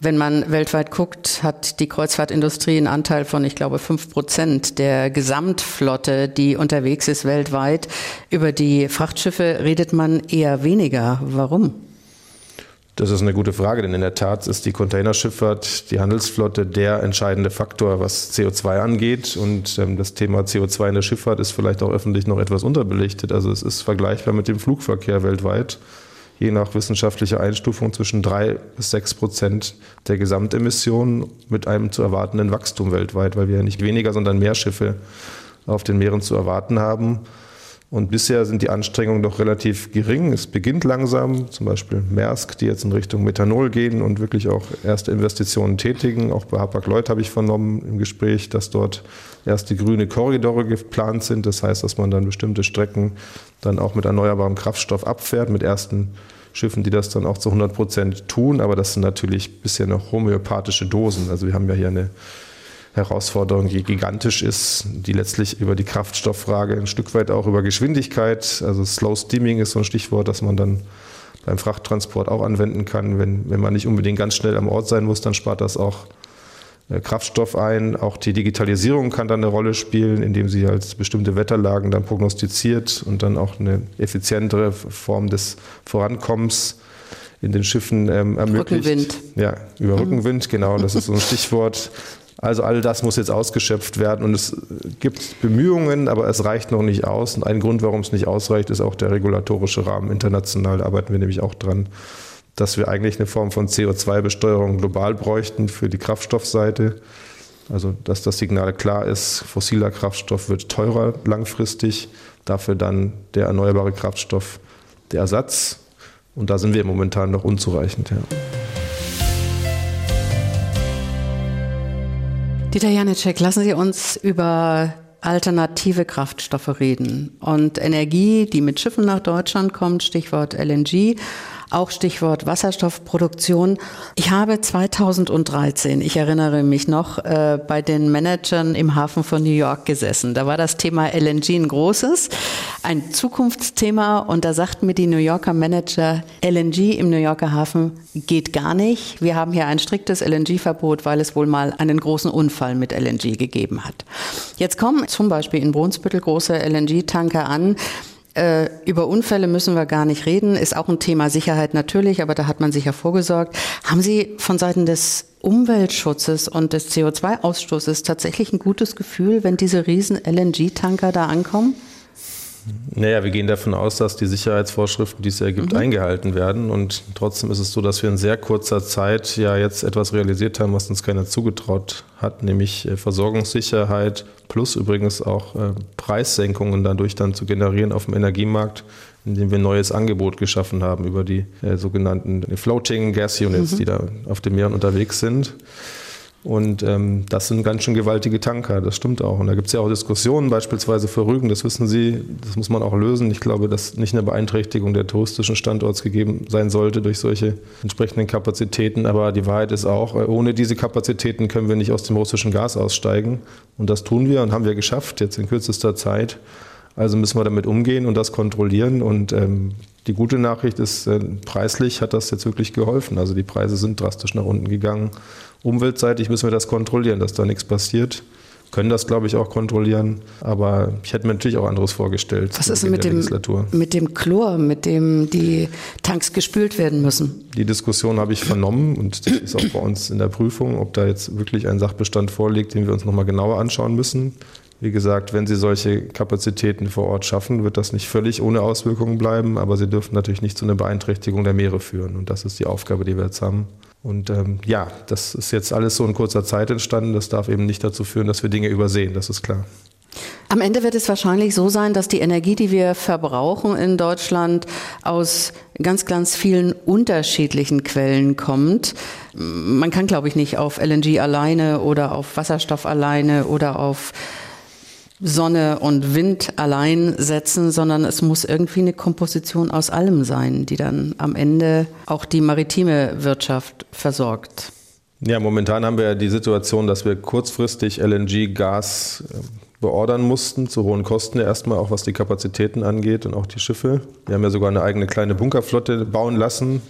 Wenn man weltweit guckt, hat die Kreuzfahrtindustrie einen Anteil von, ich glaube, 5% der Gesamtflotte, die unterwegs ist weltweit. Über die Frachtschiffe redet man eher weniger. Warum? Das ist eine gute Frage, denn in der Tat ist die Containerschifffahrt, die Handelsflotte, der entscheidende Faktor, was CO2 angeht. Und das Thema CO2 in der Schifffahrt ist vielleicht auch öffentlich noch etwas unterbelichtet. Also es ist vergleichbar mit dem Flugverkehr weltweit, je nach wissenschaftlicher Einstufung zwischen 3-6% der Gesamtemissionen mit einem zu erwartenden Wachstum weltweit, weil wir ja nicht weniger, sondern mehr Schiffe auf den Meeren zu erwarten haben. Und bisher sind die Anstrengungen doch relativ gering. Es beginnt langsam, zum Beispiel Maersk, die jetzt in Richtung Methanol gehen und wirklich auch erste Investitionen tätigen. Auch bei Hapag-Lloyd habe ich vernommen im Gespräch, dass dort erste grüne Korridore geplant sind. Das heißt, dass man dann bestimmte Strecken dann auch mit erneuerbarem Kraftstoff abfährt, mit ersten Schiffen, die das dann auch zu 100% tun. Aber das sind natürlich bisher noch homöopathische Dosen. Also wir haben ja hier eine Herausforderung, die gigantisch ist, die letztlich über die Kraftstofffrage, ein Stück weit auch über Geschwindigkeit, also Slow Steaming ist so ein Stichwort, das man dann beim Frachttransport auch anwenden kann. Wenn man nicht unbedingt ganz schnell am Ort sein muss, dann spart das auch Kraftstoff ein. Auch die Digitalisierung kann dann eine Rolle spielen, indem sie halt bestimmte Wetterlagen dann prognostiziert und dann auch eine effizientere Form des Vorankommens in den Schiffen ermöglicht. Rückenwind. Ja, über Rückenwind, genau, das ist so ein Stichwort. Also all das muss jetzt ausgeschöpft werden, und es gibt Bemühungen, aber es reicht noch nicht aus. Und ein Grund, warum es nicht ausreicht, ist auch der regulatorische Rahmen. International arbeiten wir nämlich auch dran, dass wir eigentlich eine Form von CO2-Besteuerung global bräuchten für die Kraftstoffseite. Also dass das Signal klar ist, fossiler Kraftstoff wird teurer langfristig, dafür dann der erneuerbare Kraftstoff der Ersatz. Und da sind wir momentan noch unzureichend. Ja. Dieter Janecek, lassen Sie uns über alternative Kraftstoffe reden und Energie, die mit Schiffen nach Deutschland kommt, Stichwort LNG, auch Stichwort Wasserstoffproduktion. Ich habe 2013, ich erinnere mich noch, bei den Managern im Hafen von New York gesessen. Da war das Thema LNG ein großes, ein Zukunftsthema, und da sagten mir die New Yorker Manager, LNG im New Yorker Hafen geht gar nicht. Wir haben hier ein striktes LNG-Verbot, weil es wohl mal einen großen Unfall mit LNG gegeben hat. Jetzt kommen zum Beispiel in Brunsbüttel große LNG-Tanker an. Über Unfälle müssen wir gar nicht reden, ist auch ein Thema Sicherheit natürlich, aber da hat man sicher vorgesorgt. Haben Sie von Seiten des Umweltschutzes und des CO2-Ausstoßes tatsächlich ein gutes Gefühl, wenn diese riesen LNG-Tanker da ankommen? Naja, wir gehen davon aus, dass die Sicherheitsvorschriften, die es ergibt, eingehalten werden. Und trotzdem ist es so, dass wir in sehr kurzer Zeit ja jetzt etwas realisiert haben, was uns keiner zugetraut hat, nämlich Versorgungssicherheit plus übrigens auch Preissenkungen dadurch dann zu generieren auf dem Energiemarkt, indem wir ein neues Angebot geschaffen haben über die sogenannten Floating Gas Units, die da auf den Meeren unterwegs sind. Und das sind ganz schön gewaltige Tanker, das stimmt auch. Und da gibt es ja auch Diskussionen, beispielsweise für Rügen, das wissen Sie, das muss man auch lösen. Ich glaube, dass nicht eine Beeinträchtigung der touristischen Standorts gegeben sein sollte durch solche entsprechenden Kapazitäten. Aber die Wahrheit ist auch, ohne diese Kapazitäten können wir nicht aus dem russischen Gas aussteigen. Und das tun wir und haben wir geschafft, jetzt in kürzester Zeit. Also müssen wir damit umgehen und das kontrollieren. Und die gute Nachricht ist, preislich hat das jetzt wirklich geholfen. Also die Preise sind drastisch nach unten gegangen. Umweltseitig müssen wir das kontrollieren, dass da nichts passiert. Können das, glaube ich, auch kontrollieren. Aber ich hätte mir natürlich auch anderes vorgestellt. Was ist denn mit dem Chlor, mit dem die Tanks gespült werden müssen? Die Diskussion habe ich vernommen und das ist auch bei uns in der Prüfung, ob da jetzt wirklich ein Sachbestand vorliegt, den wir uns nochmal genauer anschauen müssen. Wie gesagt, wenn Sie solche Kapazitäten vor Ort schaffen, wird das nicht völlig ohne Auswirkungen bleiben, aber Sie dürfen natürlich nicht zu einer Beeinträchtigung der Meere führen. Und das ist die Aufgabe, die wir jetzt haben. Und ja, das ist jetzt alles so in kurzer Zeit entstanden. Das darf eben nicht dazu führen, dass wir Dinge übersehen, das ist klar. Am Ende wird es wahrscheinlich so sein, dass die Energie, die wir verbrauchen in Deutschland, aus ganz, ganz vielen unterschiedlichen Quellen kommt. Man kann, glaube ich, nicht auf LNG alleine oder auf Wasserstoff alleine oder auf Sonne und Wind allein setzen, sondern es muss irgendwie eine Komposition aus allem sein, die dann am Ende auch die maritime Wirtschaft versorgt. Ja, momentan haben wir ja die Situation, dass wir kurzfristig LNG-Gas beordern mussten, zu hohen Kosten ja erstmal, auch was die Kapazitäten angeht und auch die Schiffe. Wir haben ja sogar eine eigene kleine Bunkerflotte bauen lassen.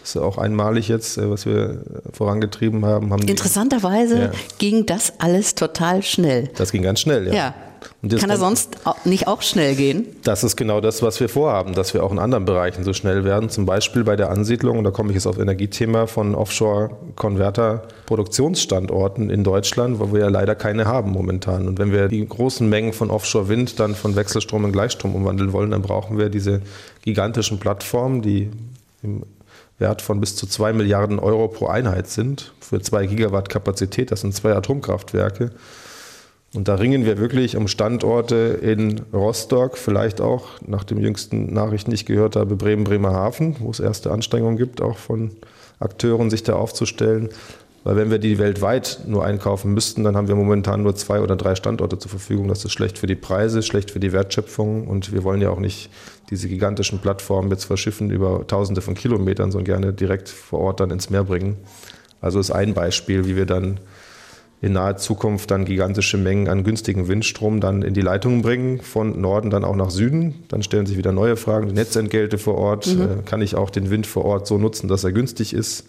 Das ist auch einmalig jetzt, was wir vorangetrieben haben. Interessanterweise ging das alles total schnell. Das ging ganz schnell, ja. Und kann er sonst nicht auch schnell gehen? Das ist genau das, was wir vorhaben, dass wir auch in anderen Bereichen so schnell werden. Zum Beispiel bei der Ansiedlung, und da komme ich jetzt auf Energiethema, von Offshore-Konverter-Produktionsstandorten in Deutschland, wo wir ja leider keine haben momentan. Und wenn wir die großen Mengen von Offshore-Wind dann von Wechselstrom in Gleichstrom umwandeln wollen, dann brauchen wir diese gigantischen Plattformen, die im Wert von bis zu 2 Milliarden Euro pro Einheit sind, für 2 Gigawatt Kapazität. Das sind 2 Atomkraftwerke. Und da ringen wir wirklich um Standorte in Rostock, vielleicht auch, nach den jüngsten Nachrichten, die ich gehört habe, Bremen-Bremerhaven, wo es erste Anstrengungen gibt, auch von Akteuren, sich da aufzustellen. Weil wenn wir die weltweit nur einkaufen müssten, dann haben wir momentan nur 2 oder 3 Standorte zur Verfügung. Das ist schlecht für die Preise, schlecht für die Wertschöpfung. Und wir wollen ja auch nicht diese gigantischen Plattformen jetzt verschiffen über Tausende von Kilometern, sondern gerne direkt vor Ort dann ins Meer bringen. Also ist ein Beispiel, wie wir dann in naher Zukunft dann gigantische Mengen an günstigen Windstrom dann in die Leitungen bringen, von Norden dann auch nach Süden. Dann stellen sich wieder neue Fragen, die Netzentgelte vor Ort. Kann ich auch den Wind vor Ort so nutzen, dass er günstig ist?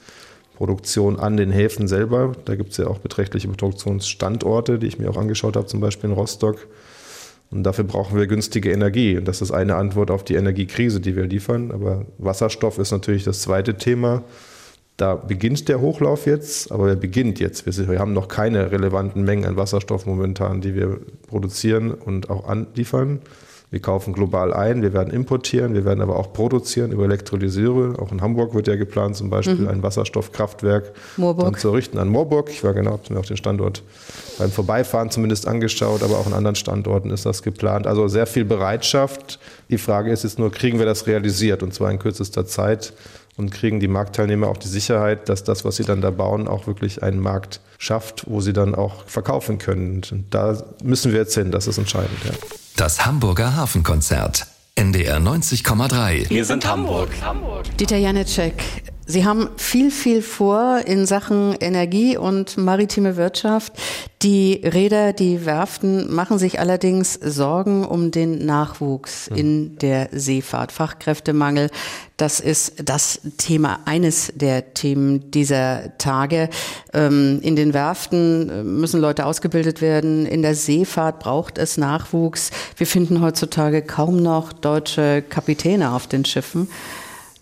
Produktion an den Häfen selber, da gibt es ja auch beträchtliche Produktionsstandorte, die ich mir auch angeschaut habe, zum Beispiel in Rostock. Und dafür brauchen wir günstige Energie. Und das ist eine Antwort auf die Energiekrise, die wir liefern. Aber Wasserstoff ist natürlich das zweite Thema. Da beginnt der Hochlauf jetzt, aber er beginnt jetzt. Wir haben noch keine relevanten Mengen an Wasserstoff momentan, die wir produzieren und auch anliefern. Wir kaufen global ein, wir werden importieren, wir werden aber auch produzieren über Elektrolyseure. Auch in Hamburg wird ja geplant, zum Beispiel ein Wasserstoffkraftwerk dann zu errichten an Moorburg. Ich war genau, habe mir auch den Standort beim Vorbeifahren zumindest angeschaut, aber auch an anderen Standorten ist das geplant. Also sehr viel Bereitschaft. Die Frage ist jetzt nur, kriegen wir das realisiert, und zwar in kürzester Zeit, und kriegen die Marktteilnehmer auch die Sicherheit, dass das, was sie dann da bauen, auch wirklich einen Markt schafft, wo sie dann auch verkaufen können. Und da müssen wir jetzt hin, das ist entscheidend. Ja. Das Hamburger Hafenkonzert. NDR 90,3. Wir sind Hamburg. Dieter Janecek, Sie haben viel vor in Sachen Energie und maritime Wirtschaft. Die Reeder, die Werften machen sich allerdings Sorgen um den Nachwuchs in der Seefahrt. Fachkräftemangel, das ist das Thema, eines der Themen dieser Tage. In den Werften müssen Leute ausgebildet werden. In der Seefahrt braucht es Nachwuchs. Wir finden heutzutage kaum noch deutsche Kapitäne auf den Schiffen.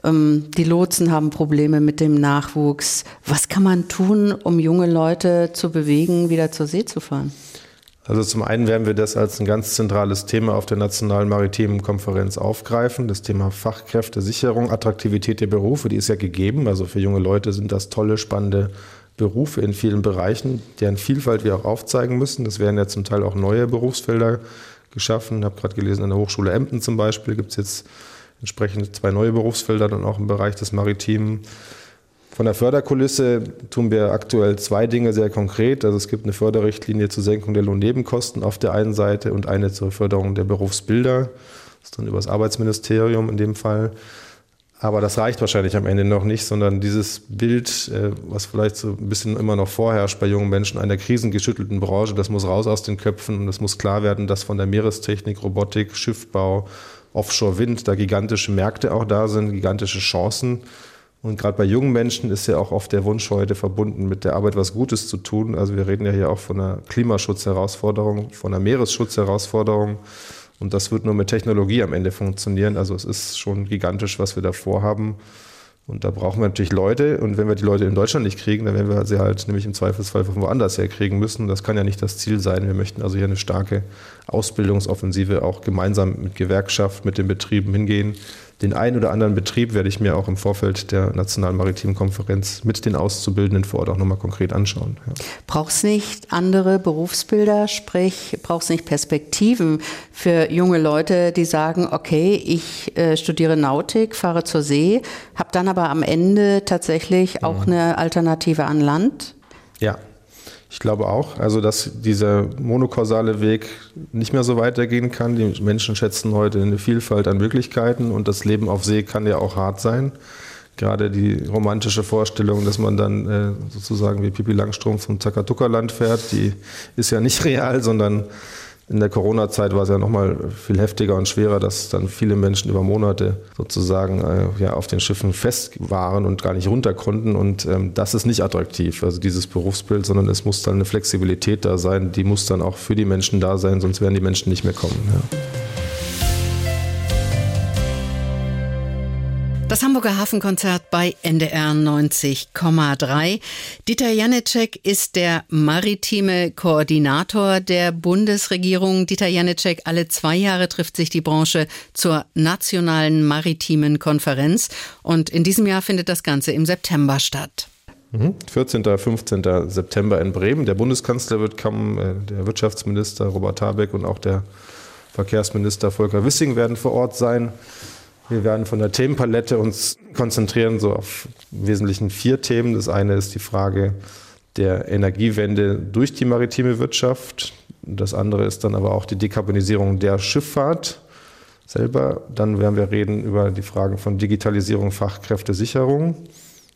Die Lotsen haben Probleme mit dem Nachwuchs. Was kann man tun, um junge Leute zu bewegen, wieder zur See zu fahren? Also zum einen werden wir das als ein ganz zentrales Thema auf der Nationalen Maritimen Konferenz aufgreifen. Das Thema Fachkräftesicherung, Attraktivität der Berufe, die ist ja gegeben. Also für junge Leute sind das tolle, spannende Berufe in vielen Bereichen, deren Vielfalt wir auch aufzeigen müssen. Das werden ja zum Teil auch neue Berufsfelder geschaffen. Ich habe gerade gelesen, an der Hochschule Emden zum Beispiel gibt es jetzt entsprechend 2 neue Berufsfelder, dann auch im Bereich des Maritimen. Von der Förderkulisse tun wir aktuell 2 Dinge sehr konkret. Also es gibt eine Förderrichtlinie zur Senkung der Lohnnebenkosten auf der einen Seite und eine zur Förderung der Berufsbilder. Das ist dann über das Arbeitsministerium in dem Fall. Aber das reicht wahrscheinlich am Ende noch nicht, sondern dieses Bild, was vielleicht so ein bisschen immer noch vorherrscht bei jungen Menschen, einer krisengeschüttelten Branche, das muss raus aus den Köpfen und es muss klar werden, dass von der Meerestechnik, Robotik, Schiffbau, Offshore-Wind, da gigantische Märkte auch da sind, gigantische Chancen. Und gerade bei jungen Menschen ist ja auch oft der Wunsch heute verbunden, mit der Arbeit was Gutes zu tun. Also wir reden ja hier auch von einer Klimaschutzherausforderung, von einer Meeresschutzherausforderung. Und das wird nur mit Technologie am Ende funktionieren. Also es ist schon gigantisch, was wir da vorhaben. Und da brauchen wir natürlich Leute. Und wenn wir die Leute in Deutschland nicht kriegen, dann werden wir sie halt nämlich im Zweifelsfall von woanders her kriegen müssen. Das kann ja nicht das Ziel sein. Wir möchten also hier eine starke Ausbildungsoffensive auch gemeinsam mit Gewerkschaft, mit den Betrieben hingehen. Den einen oder anderen Betrieb werde ich mir auch im Vorfeld der Nationalen Maritimen Konferenz mit den Auszubildenden vor Ort auch nochmal konkret anschauen. Ja. Braucht es nicht andere Berufsbilder, sprich braucht es nicht Perspektiven für junge Leute, die sagen, okay, ich studiere Nautik, fahre zur See, habe dann aber am Ende tatsächlich auch eine Alternative an Land? Ja. Ich glaube auch, also dass dieser monokausale Weg nicht mehr so weitergehen kann. Die Menschen schätzen heute eine Vielfalt an Möglichkeiten und das Leben auf See kann ja auch hart sein. Gerade die romantische Vorstellung, dass man dann sozusagen wie Pippi Langstrumpf vom Takatuka-Land fährt, die ist ja nicht real, sondern in der Corona-Zeit war es ja nochmal viel heftiger und schwerer, dass dann viele Menschen über Monate sozusagen auf den Schiffen fest waren und gar nicht runter konnten. Und das ist nicht attraktiv, also dieses Berufsbild, sondern es muss dann eine Flexibilität da sein. Die muss dann auch für die Menschen da sein, sonst werden die Menschen nicht mehr kommen. Ja. Das Hamburger Hafenkonzert bei NDR 90,3. Dieter Janecek ist der maritime Koordinator der Bundesregierung. Dieter Janecek, alle 2 Jahre trifft sich die Branche zur Nationalen Maritimen Konferenz. Und in diesem Jahr findet das Ganze im September statt. 14. 15. September in Bremen. Der Bundeskanzler wird kommen, der Wirtschaftsminister Robert Habeck und auch der Verkehrsminister Volker Wissing werden vor Ort sein. Wir werden von der Themenpalette uns konzentrieren so auf im Wesentlichen 4 Themen. Das eine ist die Frage der Energiewende durch die maritime Wirtschaft. Das andere ist dann aber auch die Dekarbonisierung der Schifffahrt selber. Dann werden wir reden über die Fragen von Digitalisierung, Fachkräftesicherung.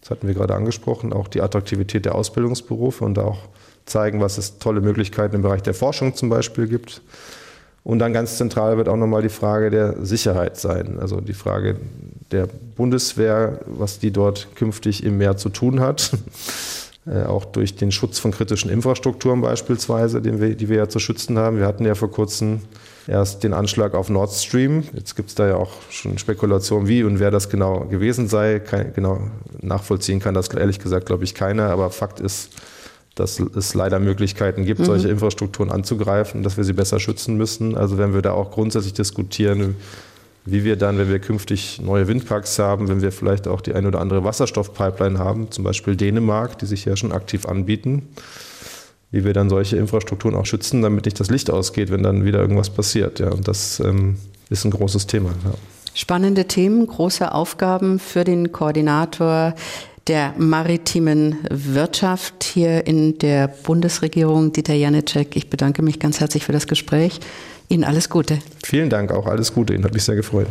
Das hatten wir gerade angesprochen, auch die Attraktivität der Ausbildungsberufe und auch zeigen, was es tolle Möglichkeiten im Bereich der Forschung zum Beispiel gibt. Und dann ganz zentral wird auch nochmal die Frage der Sicherheit sein, also die Frage der Bundeswehr, was die dort künftig im Meer zu tun hat, auch durch den Schutz von kritischen Infrastrukturen beispielsweise, die wir ja zu schützen haben. Wir hatten ja vor kurzem erst den Anschlag auf Nord Stream, jetzt gibt es da ja auch schon Spekulationen, wie und wer das genau gewesen sei. Genau nachvollziehen kann das ehrlich gesagt, glaube ich, keiner, aber Fakt ist, dass es leider Möglichkeiten gibt, solche Infrastrukturen anzugreifen, dass wir sie besser schützen müssen. Also wenn wir da auch grundsätzlich diskutieren, wie wir dann, wenn wir künftig neue Windparks haben, wenn wir vielleicht auch die ein oder andere Wasserstoffpipeline haben, zum Beispiel Dänemark, die sich ja schon aktiv anbieten, wie wir dann solche Infrastrukturen auch schützen, damit nicht das Licht ausgeht, wenn dann wieder irgendwas passiert. Ja, und das ist ein großes Thema. Ja. Spannende Themen, große Aufgaben für den Koordinator der maritimen Wirtschaft hier in der Bundesregierung, Dieter Janecek. Ich bedanke mich ganz herzlich für das Gespräch. Ihnen alles Gute. Vielen Dank auch, alles Gute Ihnen, hat mich sehr gefreut.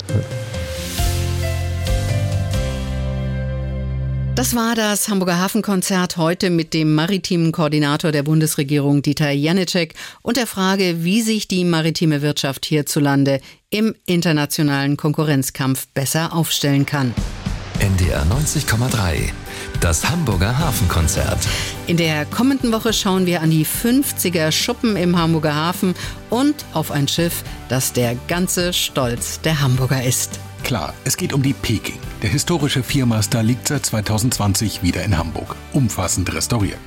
Das war das Hamburger Hafenkonzert heute mit dem maritimen Koordinator der Bundesregierung Dieter Janecek und der Frage, wie sich die maritime Wirtschaft hierzulande im internationalen Konkurrenzkampf besser aufstellen kann. NDR 90,3, das Hamburger Hafenkonzert. In der kommenden Woche schauen wir an die 50er Schuppen im Hamburger Hafen und auf ein Schiff, das der ganze Stolz der Hamburger ist. Klar, es geht um die Peking. Der historische Viermaster liegt seit 2020 wieder in Hamburg, umfassend restauriert.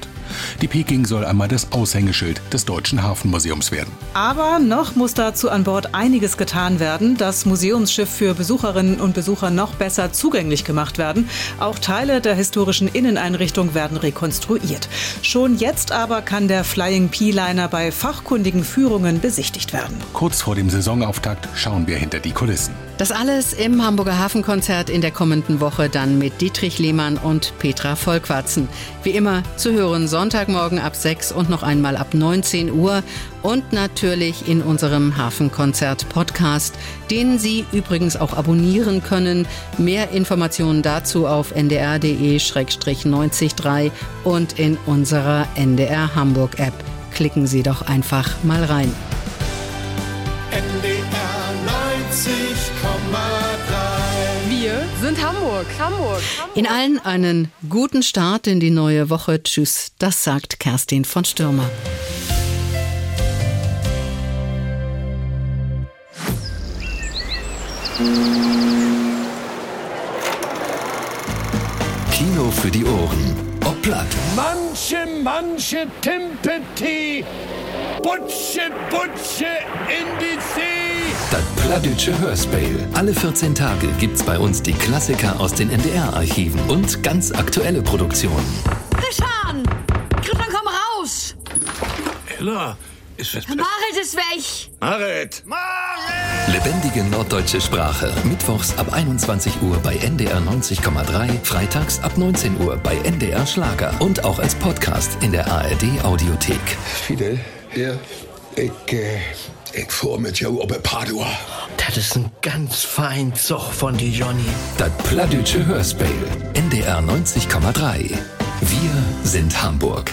Die Peking soll einmal das Aushängeschild des Deutschen Hafenmuseums werden. Aber noch muss dazu an Bord einiges getan werden. Das Museumsschiff für Besucherinnen und Besucher noch besser zugänglich gemacht werden. Auch Teile der historischen Inneneinrichtung werden rekonstruiert. Schon jetzt aber kann der Flying P-Liner bei fachkundigen Führungen besichtigt werden. Kurz vor dem Saisonauftakt schauen wir hinter die Kulissen. Das alles im Hamburger Hafenkonzert in der kommenden Woche dann mit Dietrich Lehmann und Petra Volkwartzen. Wie immer zu hören Sonntagmorgen ab 6 und noch einmal ab 19 Uhr und natürlich in unserem Hafenkonzert-Podcast, den Sie übrigens auch abonnieren können. Mehr Informationen dazu auf ndr.de/903 und in unserer NDR Hamburg App. Klicken Sie doch einfach mal rein. Sind Hamburg. In allen einen guten Start in die neue Woche. Tschüss, das sagt Kerstin von Stürmer. Kino für die Ohren. Ob platt. Manche Timpeti. Butsche in die See. Das Plattdeutsche Hörspiel. Alle 14 Tage gibt's bei uns die Klassiker aus den NDR-Archiven und ganz aktuelle Produktionen. Fischhahn! Krippmann, komm raus! Ella, ist es... Marit ist weg! Marit! Lebendige norddeutsche Sprache. Mittwochs ab 21 Uhr bei NDR 90,3. Freitags ab 19 Uhr bei NDR Schlager. Und auch als Podcast in der ARD Audiothek. Fidel? Ja? Ich fuhr mit Joe über Padua. Das ist ein ganz fein Zoch von die Johnny. Das Plattdeutsche Hörspiel. NDR 90,3. Wir sind Hamburg.